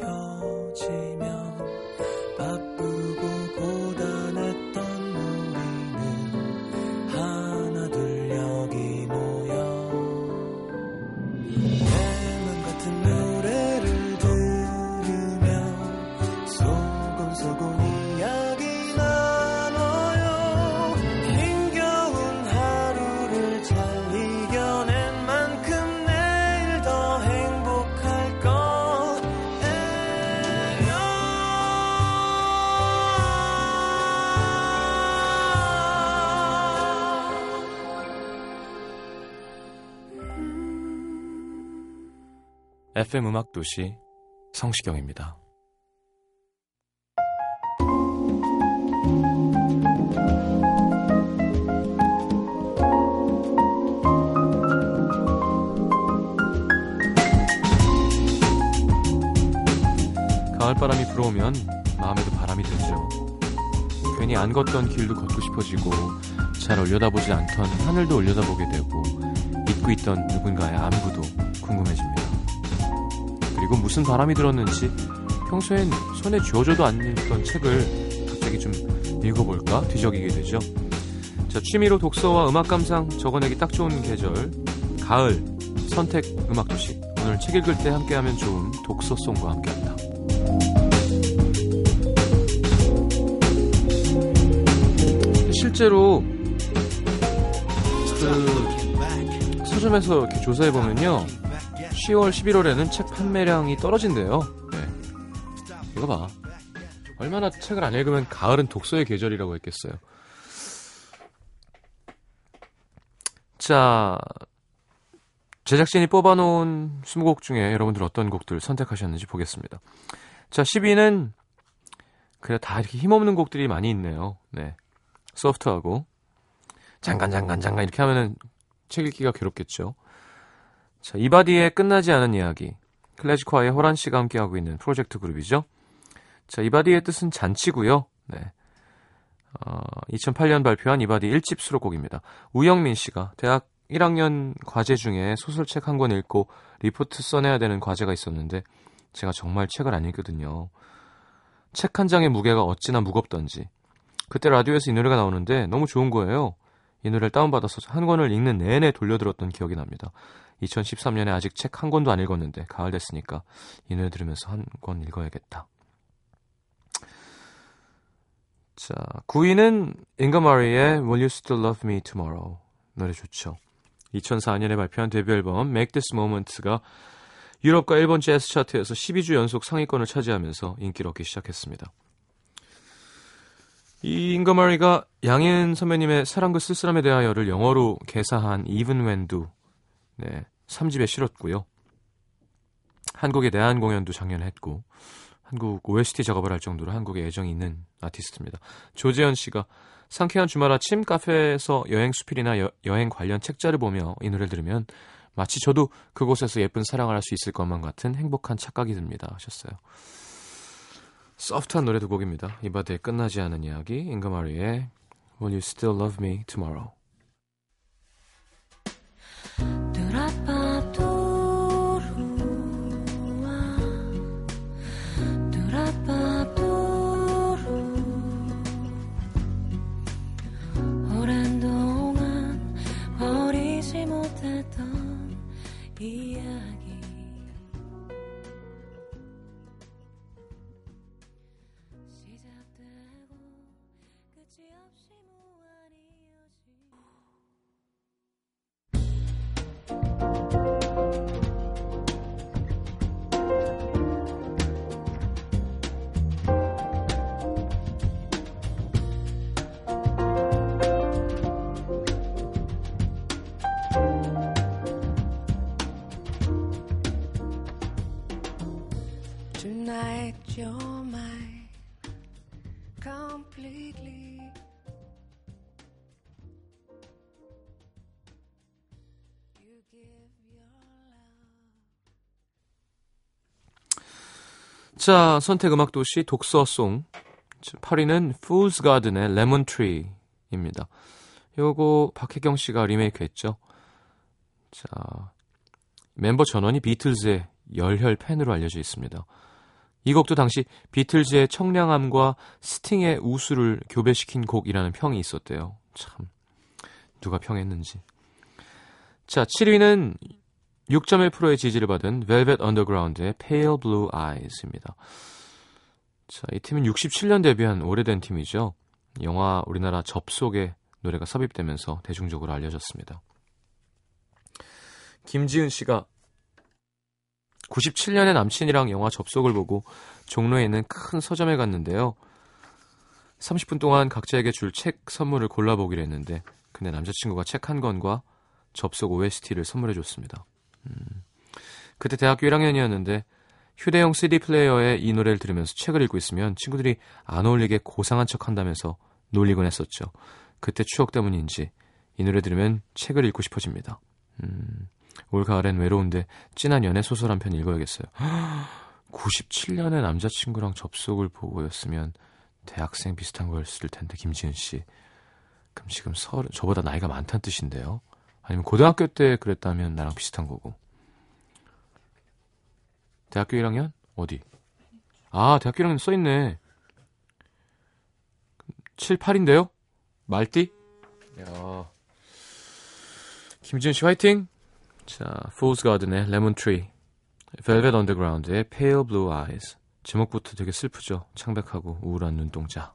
켜지면 바쁘고 고단했던 우리는 하나 둘 여기 모여 내 맘 같은 노래를 들으며 소곤소곤 FM음악도시 성시경입니다. 가을바람이 불어오면 마음에도 바람이 들죠. 괜히 안 걷던 길도 걷고 싶어지고 잘 올려다보지 않던 하늘도 올려다보게 되고 잊고 있던 누군가의 안부도 궁금해집니다. 그리고 무슨 바람이 들었는지 평소엔 손에 쥐어줘도 안 읽던 책을 갑자기 좀 읽어볼까 뒤적이게 되죠. 자, 취미로 독서와 음악 감상 적어내기 딱 좋은 계절 가을 선택 음악도시, 오늘 책 읽을 때 함께하면 좋은 독서송과 함께합니다. 실제로 그 서점에서 이렇게 조사해보면요, 10월, 11월에는 책 판매량이 떨어진대요. 네. 이거 봐. 얼마나 책을 안 읽으면 가을은 독서의 계절이라고 했겠어요. 자, 제작진이 뽑아놓은 20곡 중에 여러분들 어떤 곡들 선택하셨는지 보겠습니다. 자, 10위는 그래 다 이렇게 힘없는 곡들이 많이 있네요. 네, 소프트하고 잠깐 이렇게 하면은 책 읽기가 괴롭겠죠. 자, 이바디의 끝나지 않은 이야기, 클래식화의 호란씨가 함께하고 있는 프로젝트 그룹이죠. 자, 이바디의 뜻은 잔치고요. 네. 2008년 발표한 이바디 1집 수록곡입니다. 우영민씨가 대학 1학년 과제 중에 소설책 한 권 읽고 리포트 써내야 되는 과제가 있었는데 제가 정말 책을 안 읽거든요. 책 한 장의 무게가 어찌나 무겁던지. 그때 라디오에서 이 노래가 나오는데 너무 좋은 거예요. 이 노래를 다운받아서 한 권을 읽는 내내 돌려들었던 기억이 납니다. 2013년에 아직 책 한 권도 안 읽었는데 가을 됐으니까 이 노래 들으면서 한 권 읽어야겠다. 자, 9위는 잉가마리의 Will You Still Love Me Tomorrow. 노래 좋죠. 2004년에 발표한 데뷔 앨범 Make This Moment가 유럽과 일본 재즈 차트에서 12주 연속 상위권을 차지하면서 인기를 얻기 시작했습니다. 이 잉가마리가 양희은 선배님의 사랑과 쓸쓸함에 대하여를 영어로 개사한 Even When Do, 네, 3집에 실었고요. 한국에 대한 공연도 작년에 했고 한국 OST 작업을 할 정도로 한국에 애정이 있는 아티스트입니다. 조재현 씨가 상쾌한 주말 아침 카페에서 여행 수필이나 여행 관련 책자를 보며 이 노래를 들으면 마치 저도 그곳에서 예쁜 사랑을 할 수 있을 것만 같은 행복한 착각이 듭니다 하셨어요. 소프트한 노래 두 곡입니다. 이바디의 끝나지 않은 이야기, 잉가마리의 Will You Still Love Me Tomorrow. 오랜 동안 버리지 못했던 이야기. 자, 선택음악도시 독서송 8위는 Fool's Garden의 Lemon Tree입니다. 요거 박혜경 씨가 리메이크 했죠. 자, 멤버 전원이 비틀즈의 열혈 팬으로 알려져 있습니다. 이 곡도 당시 비틀즈의 청량함과 스팅의 우수를 교배시킨 곡이라는 평이 있었대요. 참, 누가 평했는지. 자, 7위는 6.1%의 지지를 받은 벨벳 언더그라운드의 Pale Blue Eyes입니다. 자, 이 팀은 67년 데뷔한 오래된 팀이죠. 영화 우리나라 접속의 노래가 삽입되면서 대중적으로 알려졌습니다. 김지은 씨가 97년에 남친이랑 영화 접속을 보고 종로에 있는 큰 서점에 갔는데요. 30분 동안 각자에게 줄 책 선물을 골라보기로 했는데 근데 남자친구가 책 한 권과 접속 OST를 선물해줬습니다. 그때 대학교 1학년이었는데 휴대용 CD 플레이어에 이 노래를 들으면서 책을 읽고 있으면 친구들이 안 어울리게 고상한 척 한다면서 놀리곤 했었죠. 그때 추억 때문인지 이 노래 들으면 책을 읽고 싶어집니다. 올가을엔 외로운데 찐한 연애 소설 한 편 읽어야겠어요. 97년에 남자친구랑 접속을 보고였으면 대학생 비슷한 거였을 텐데, 김지은씨 그럼 지금 서른, 저보다 나이가 많다는 뜻인데요. 아니면 고등학교 때 그랬다면 나랑 비슷한 거고. 대학교 1학년? 어디? 아, 대학교 1학년 써있네. 7, 8인데요? 말띠? 야, 김지은씨 화이팅! 자, Fool's Garden의 Lemon Tree, Velvet Underground의 Pale Blue Eyes. 제목부터 되게 슬프죠? 창백하고 우울한 눈동자.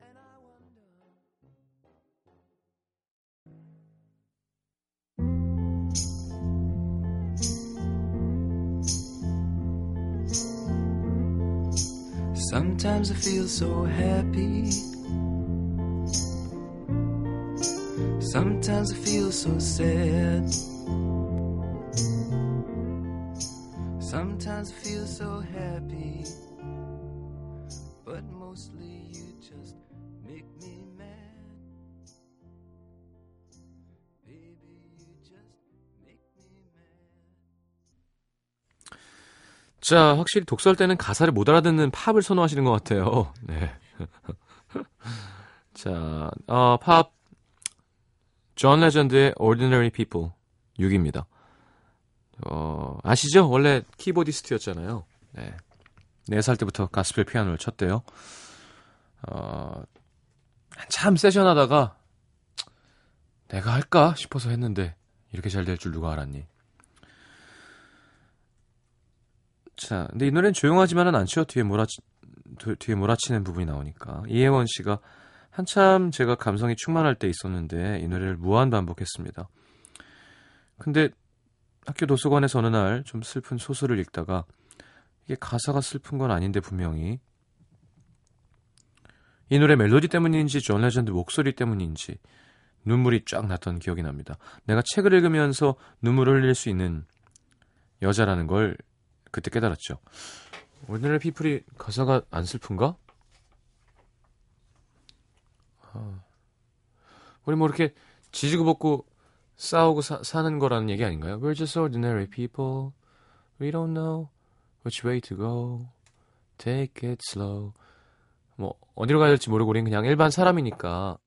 And I wonder. Sometimes I feel so happy. Sometimes I feel so sad. Sometimes I feel so happy. But mostly you just make me mad. Baby, you just make me mad. 자, 확실히 독서할 때는 가사를 못 알아듣는 팝을 선호하시는 것 같아요. 네. 자, 팝. 존 레전드의 Ordinary People 6위입니다. 아시죠? 원래 키보디스트였잖아요. 네. 4살 때부터 가스펠 피아노를 쳤대요. 한참 세션하다가 내가 할까 싶어서 했는데 이렇게 잘 될 줄 누가 알았니? 자, 근데 이 노래는 조용하지만은 않죠. 뒤에 몰아치는 부분이 나오니까. 이혜원 씨가 한참 제가 감성이 충만할 때 있었는데 이 노래를 무한 반복했습니다. 근데 학교 도서관에서 어느 날 좀 슬픈 소설을 읽다가 이게 가사가 슬픈 건 아닌데 분명히 이 노래 멜로디 때문인지 존 레전드 목소리 때문인지 눈물이 쫙 났던 기억이 납니다. 내가 책을 읽으면서 눈물을 흘릴 수 있는 여자라는 걸 그때 깨달았죠. 오늘의 피플이 가사가 안 슬픈가? 우리 뭐 이렇게 지지고 볶고 싸우고 사는 거라는 얘기 아닌가요? We're just ordinary people. We don't know which way to go. Take it slow. 뭐 어디로 가야 될지 모르고 우린 그냥 일반 사람이니까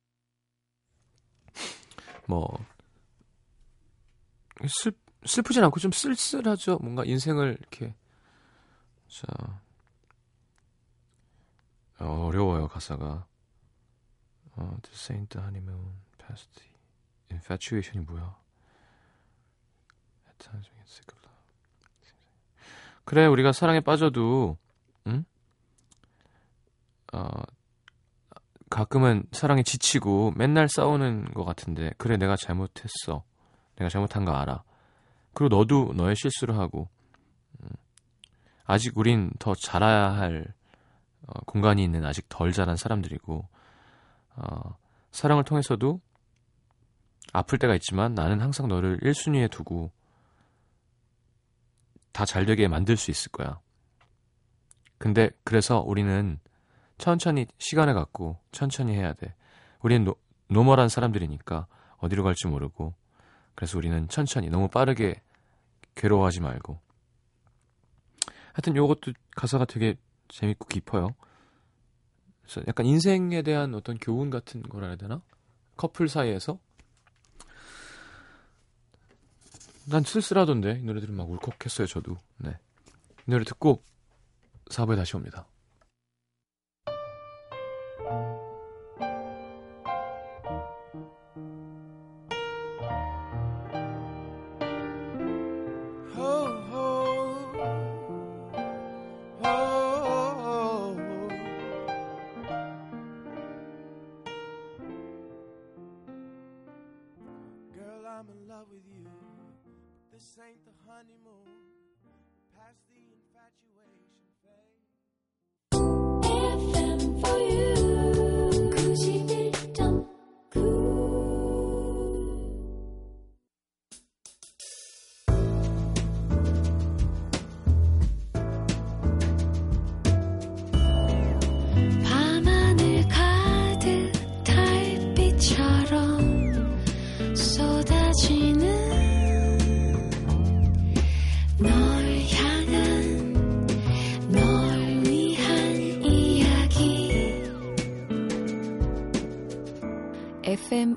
뭐 슬프진 않고 좀 쓸쓸하죠. 뭔가 인생을 이렇게. 자, 어려워요 가사가. The Saint, the honeymoon, past the infatuation이 뭐야? At times we get sick of love. 그래, 우리가 사랑에 빠져도, 응? 가끔은 사랑에 지치고 맨날 싸우는 것 같은데, 그래, 내가 잘못했어. 내가 잘못한 거 알아. 그리고 너도 너의 실수를 하고, 아직 우린 더 자라야 할 공간이 있는 아직 덜 자란 사람들이고, 사랑을 통해서도 아플 때가 있지만 나는 항상 너를 1순위에 두고 다 잘되게 만들 수 있을 거야. 근데 그래서 우리는 천천히 시간을 갖고 천천히 해야 돼. 우리는 노멀한 사람들이니까 어디로 갈지 모르고, 그래서 우리는 천천히, 너무 빠르게 괴로워하지 말고. 하여튼 요것도 가사가 되게 재밌고 깊어요. 그래서 약간 인생에 대한 어떤 교훈 같은 거라 해야 되나? 커플 사이에서 난 쓸쓸하던데, 이 노래들은 막 울컥했어요 저도. 네, 이 노래 듣고 4부에 다시 옵니다.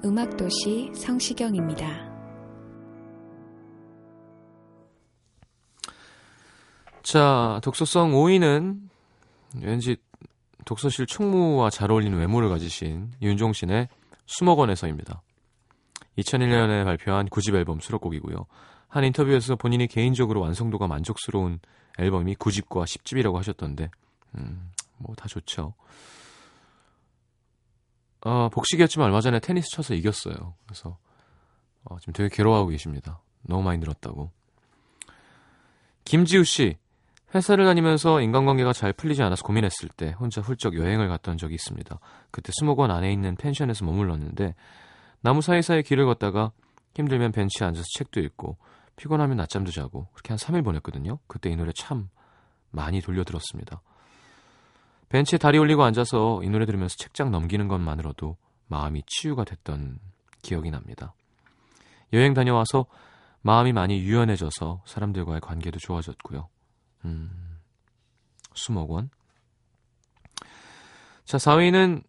음악도시 성시경입니다. 자, 독서성 5위는 왠지 독서실 총무와 잘 어울리는 외모를 가지신 윤종신의 수목원에서입니다. 2001년에 발표한 9집 앨범 수록곡이고요. 한 인터뷰에서 본인이 개인적으로 완성도가 만족스러운 앨범이 9집과 10집이라고 하셨던데, 뭐 다 좋죠. 복식이었지만 얼마 전에 테니스 쳐서 이겼어요. 그래서 지금 되게 괴로워하고 계십니다. 너무 많이 늘었다고. 김지우 씨, 회사를 다니면서 인간관계가 잘 풀리지 않아서 고민했을 때 혼자 훌쩍 여행을 갔던 적이 있습니다. 그때 수목원 안에 있는 펜션에서 머물렀는데 나무 사이사이 길을 걷다가 힘들면 벤치에 앉아서 책도 읽고 피곤하면 낮잠도 자고 그렇게 한 3일 보냈거든요. 그때 이 노래 참 많이 돌려들었습니다. 벤치에 다리 올리고 앉아서 이 노래 들으면서 책장 넘기는 것만으로도 마음이 치유가 됐던 기억이 납니다. 여행 다녀와서 마음이 많이 유연해져서 사람들과의 관계도 좋아졌고요. 수목원. 자, 4위는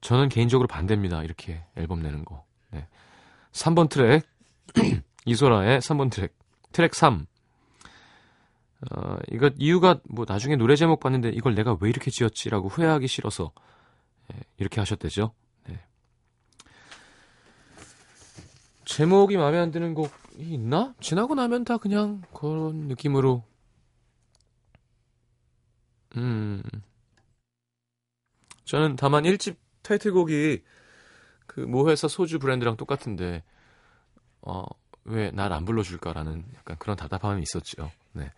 저는 개인적으로 반대입니다. 이렇게 앨범 내는 거. 네. 3번 트랙 이소라의 3번 트랙 3. 이거 이유가 뭐 나중에 노래 제목 봤는데 이걸 내가 왜 이렇게 지었지라고 후회하기 싫어서 이렇게 하셨대죠. 네. 제목이 마음에 안 드는 곡이 있나? 지나고 나면 다 그냥 그런 느낌으로. 저는 다만 1집 타이틀곡이 그 모 회사 소주 브랜드랑 똑같은데 왜 날 안 불러줄까라는 약간 그런 답답함이 있었죠. 네.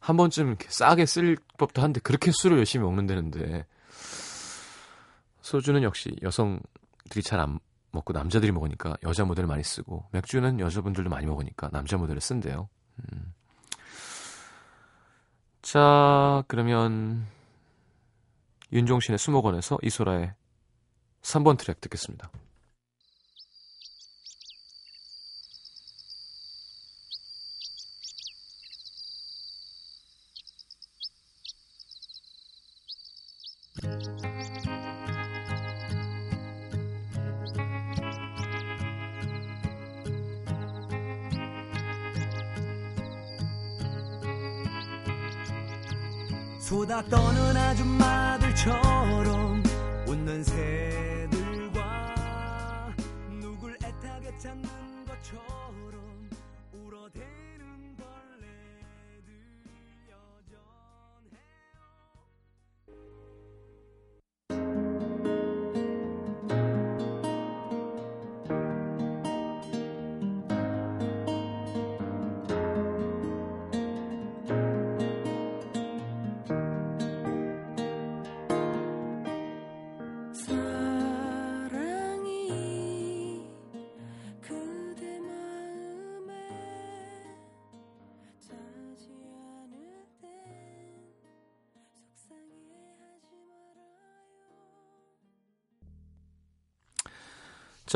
한 번쯤 이렇게 싸게 쓸 법도 한데 그렇게 술을 열심히 먹는다는데, 소주는 역시 여성들이 잘 안 먹고 남자들이 먹으니까 여자 모델을 많이 쓰고, 맥주는 여자분들도 많이 먹으니까 남자 모델을 쓴대요. 자, 그러면 윤종신의 수목원에서 이소라의 3번 트랙 듣겠습니다. 쏟아 떠는 아줌마들처럼 웃는 새들과 누굴 애타게 찾는 것처럼 울어대는 벌레들 여전해요.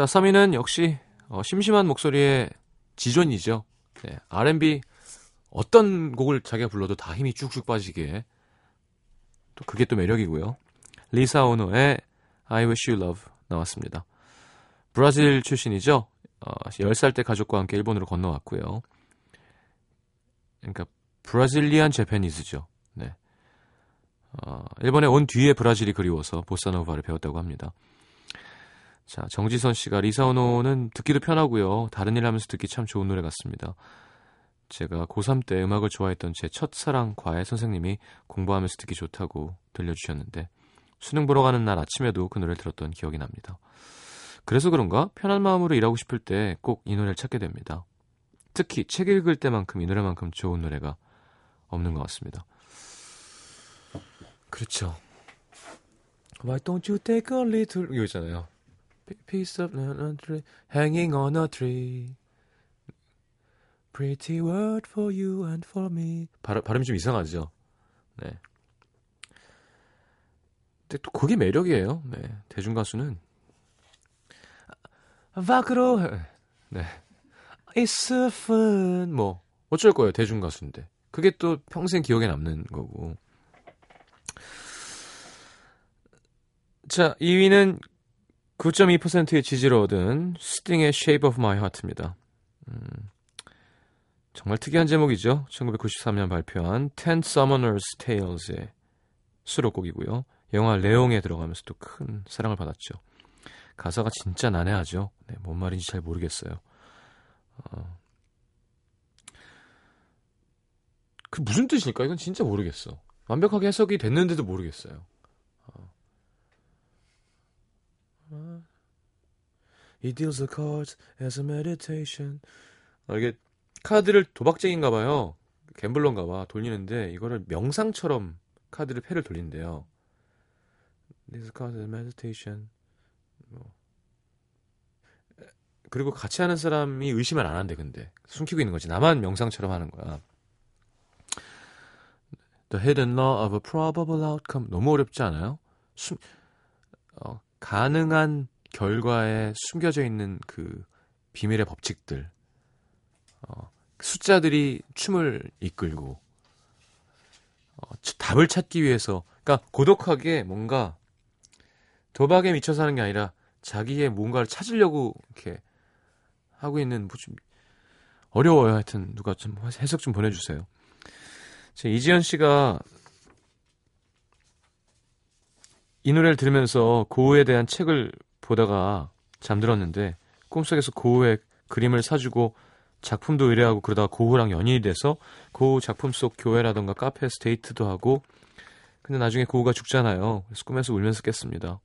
자, 3위는 역시 심심한 목소리의 지존이죠. 네, R&B 어떤 곡을 자기가 불러도 다 힘이 쭉쭉 빠지게, 또 그게 또 매력이고요. 리사 오노의 I Wish You Love 나왔습니다. 브라질 출신이죠. 10살 때 가족과 함께 일본으로 건너왔고요. 그러니까 브라질리안 재패니즈죠. 네. 일본에 온 뒤에 브라질이 그리워서 보사노바를 배웠다고 합니다. 자, 정지선 씨가 리사오노는 듣기도 편하고요. 다른 일 하면서 듣기 참 좋은 노래 같습니다. 제가 고3 때 음악을 좋아했던 제 첫사랑 과외 선생님이 공부하면서 듣기 좋다고 들려주셨는데 수능 보러 가는 날 아침에도 그 노래를 들었던 기억이 납니다. 그래서 그런가 편한 마음으로 일하고 싶을 때 꼭 이 노래를 찾게 됩니다. 특히 책 읽을 때만큼 이 노래만큼 좋은 노래가 없는 것 같습니다. 그렇죠. Why don't you take a little 이거 있잖아요. Piece of a tree hanging on a tree. Pretty word for you and for me. 발음이 좀 이상하죠. 네. 근데 또 그게 매력이에요. 네. 대중 가수는 밖으로 네. 있으면 뭐 어쩔 거예요. 대중 가수인데 그게 또 평생 기억에 남는 거고. 자, 2위는 9.2%의 지지를 얻은 스팅의 Shape of My Heart입니다. 정말 특이한 제목이죠. 1993년 발표한 Ten Summoners Tales의 수록곡이고요. 영화 레옹에 들어가면서 또 큰 사랑을 받았죠. 가사가 진짜 난해하죠. 네, 뭔 말인지 잘 모르겠어요. 그 무슨 뜻일까? 이건 진짜 모르겠어. 완벽하게 해석이 됐는데도 모르겠어요. He deals the cards as a meditation. 이게 카드를 도박쟁인가봐요. 갬블러인가봐. 돌리는데 이거를 명상처럼 카드를 패를 돌린대요. Deals the cards as a meditation. 뭐. 그리고 같이 하는 사람이 의심을 안 한대. 근데 숨기고 있는 거지. 나만 명상처럼 하는 거야. The hidden law of a probable outcome. 너무 어렵지 않아요? 가능한 결과에 숨겨져 있는 그 비밀의 법칙들. 숫자들이 춤을 이끌고 답을 찾기 위해서. 그러니까 고독하게 뭔가 도박에 미쳐 사는 게 아니라 자기의 뭔가를 찾으려고 이렇게 하고 있는. 뭐 좀 어려워요. 하여튼 누가 좀 해석 좀 보내주세요. 이지연 씨가 이 노래를 들으면서 고흐에 대한 책을 보다가 잠들었는데 꿈속에서 고흐의 그림을 사주고 작품도 의뢰하고 그러다가 고흐랑 연인이 돼서 고흐 작품 속 교회라던가 카페에서 데이트도 하고. 근데 나중에 고흐가 죽잖아요. 그래서 꿈에서 울면서 깼습니다.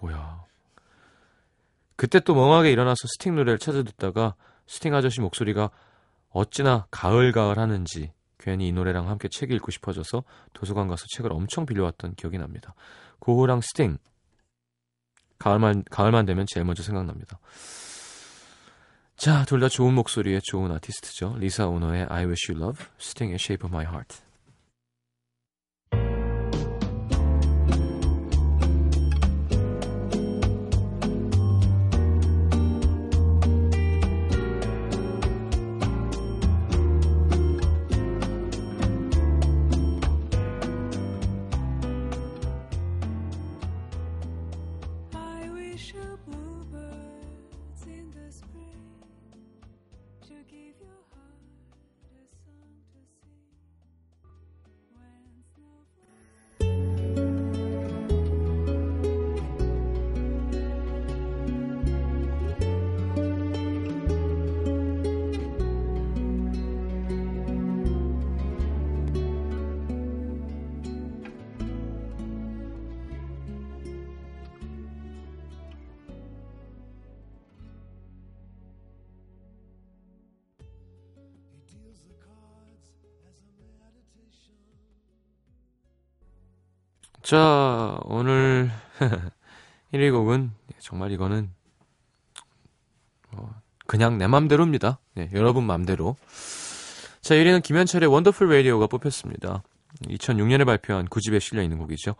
뭐야. 그때 또 멍하게 일어나서 스팅 노래를 찾아 듣다가 스팅 아저씨 목소리가 어찌나 가을가을 하는지 괜히 이 노래랑 함께 책 읽고 싶어져서 도서관 가서 책을 엄청 빌려왔던 기억이 납니다. 고호랑 스팅. 가을만 되면 제일 먼저 생각납니다. 자, 둘 다 좋은 목소리의 좋은 아티스트죠. 리사 오너의 I Wish You Love, 스팅의 Shape of My Heart. 자, 오늘 1위 곡은 정말 이거는 그냥 내 맘대로입니다. 네, 여러분 맘대로. 자, 1위는 김현철의 원더풀 레이디오가 뽑혔습니다. 2006년에 발표한 9집에 실려있는 곡이죠.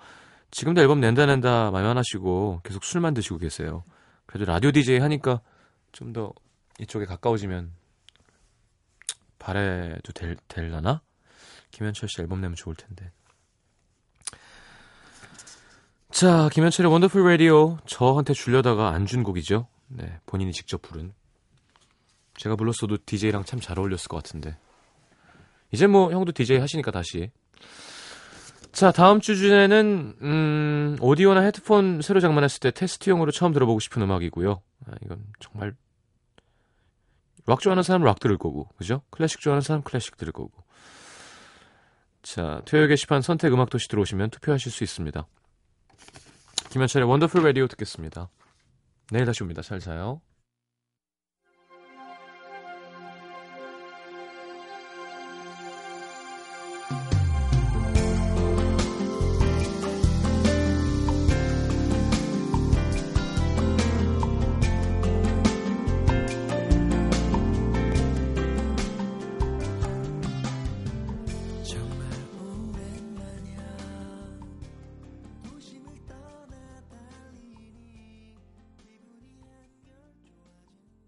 지금도 앨범 낸다 마만 하시고 계속 술만 드시고 계세요. 그래도 라디오 DJ 하니까 좀 더 이쪽에 가까워지면 바래도 될라나? 김현철 씨 앨범 내면 좋을 텐데. 자, 김현철의 원더풀 레이디오. 저한테 주려다가 안 준 곡이죠. 네, 본인이 직접 부른. 제가 불렀어도 DJ랑 참 잘 어울렸을 것 같은데. 이제 뭐 형도 DJ 하시니까 다시. 자, 다음 주 주제는 오디오나 헤드폰 새로 장만했을 때 테스트용으로 처음 들어보고 싶은 음악이고요. 아, 이건 정말 락 좋아하는 사람 락 들을 거고, 그죠? 클래식 좋아하는 사람 클래식 들을 거고. 자, 토요일 게시판 선택 음악도시 들어오시면 투표하실 수 있습니다. 김현철의 원더풀 라디오 듣겠습니다. 내일 다시 옵니다. 잘 자요.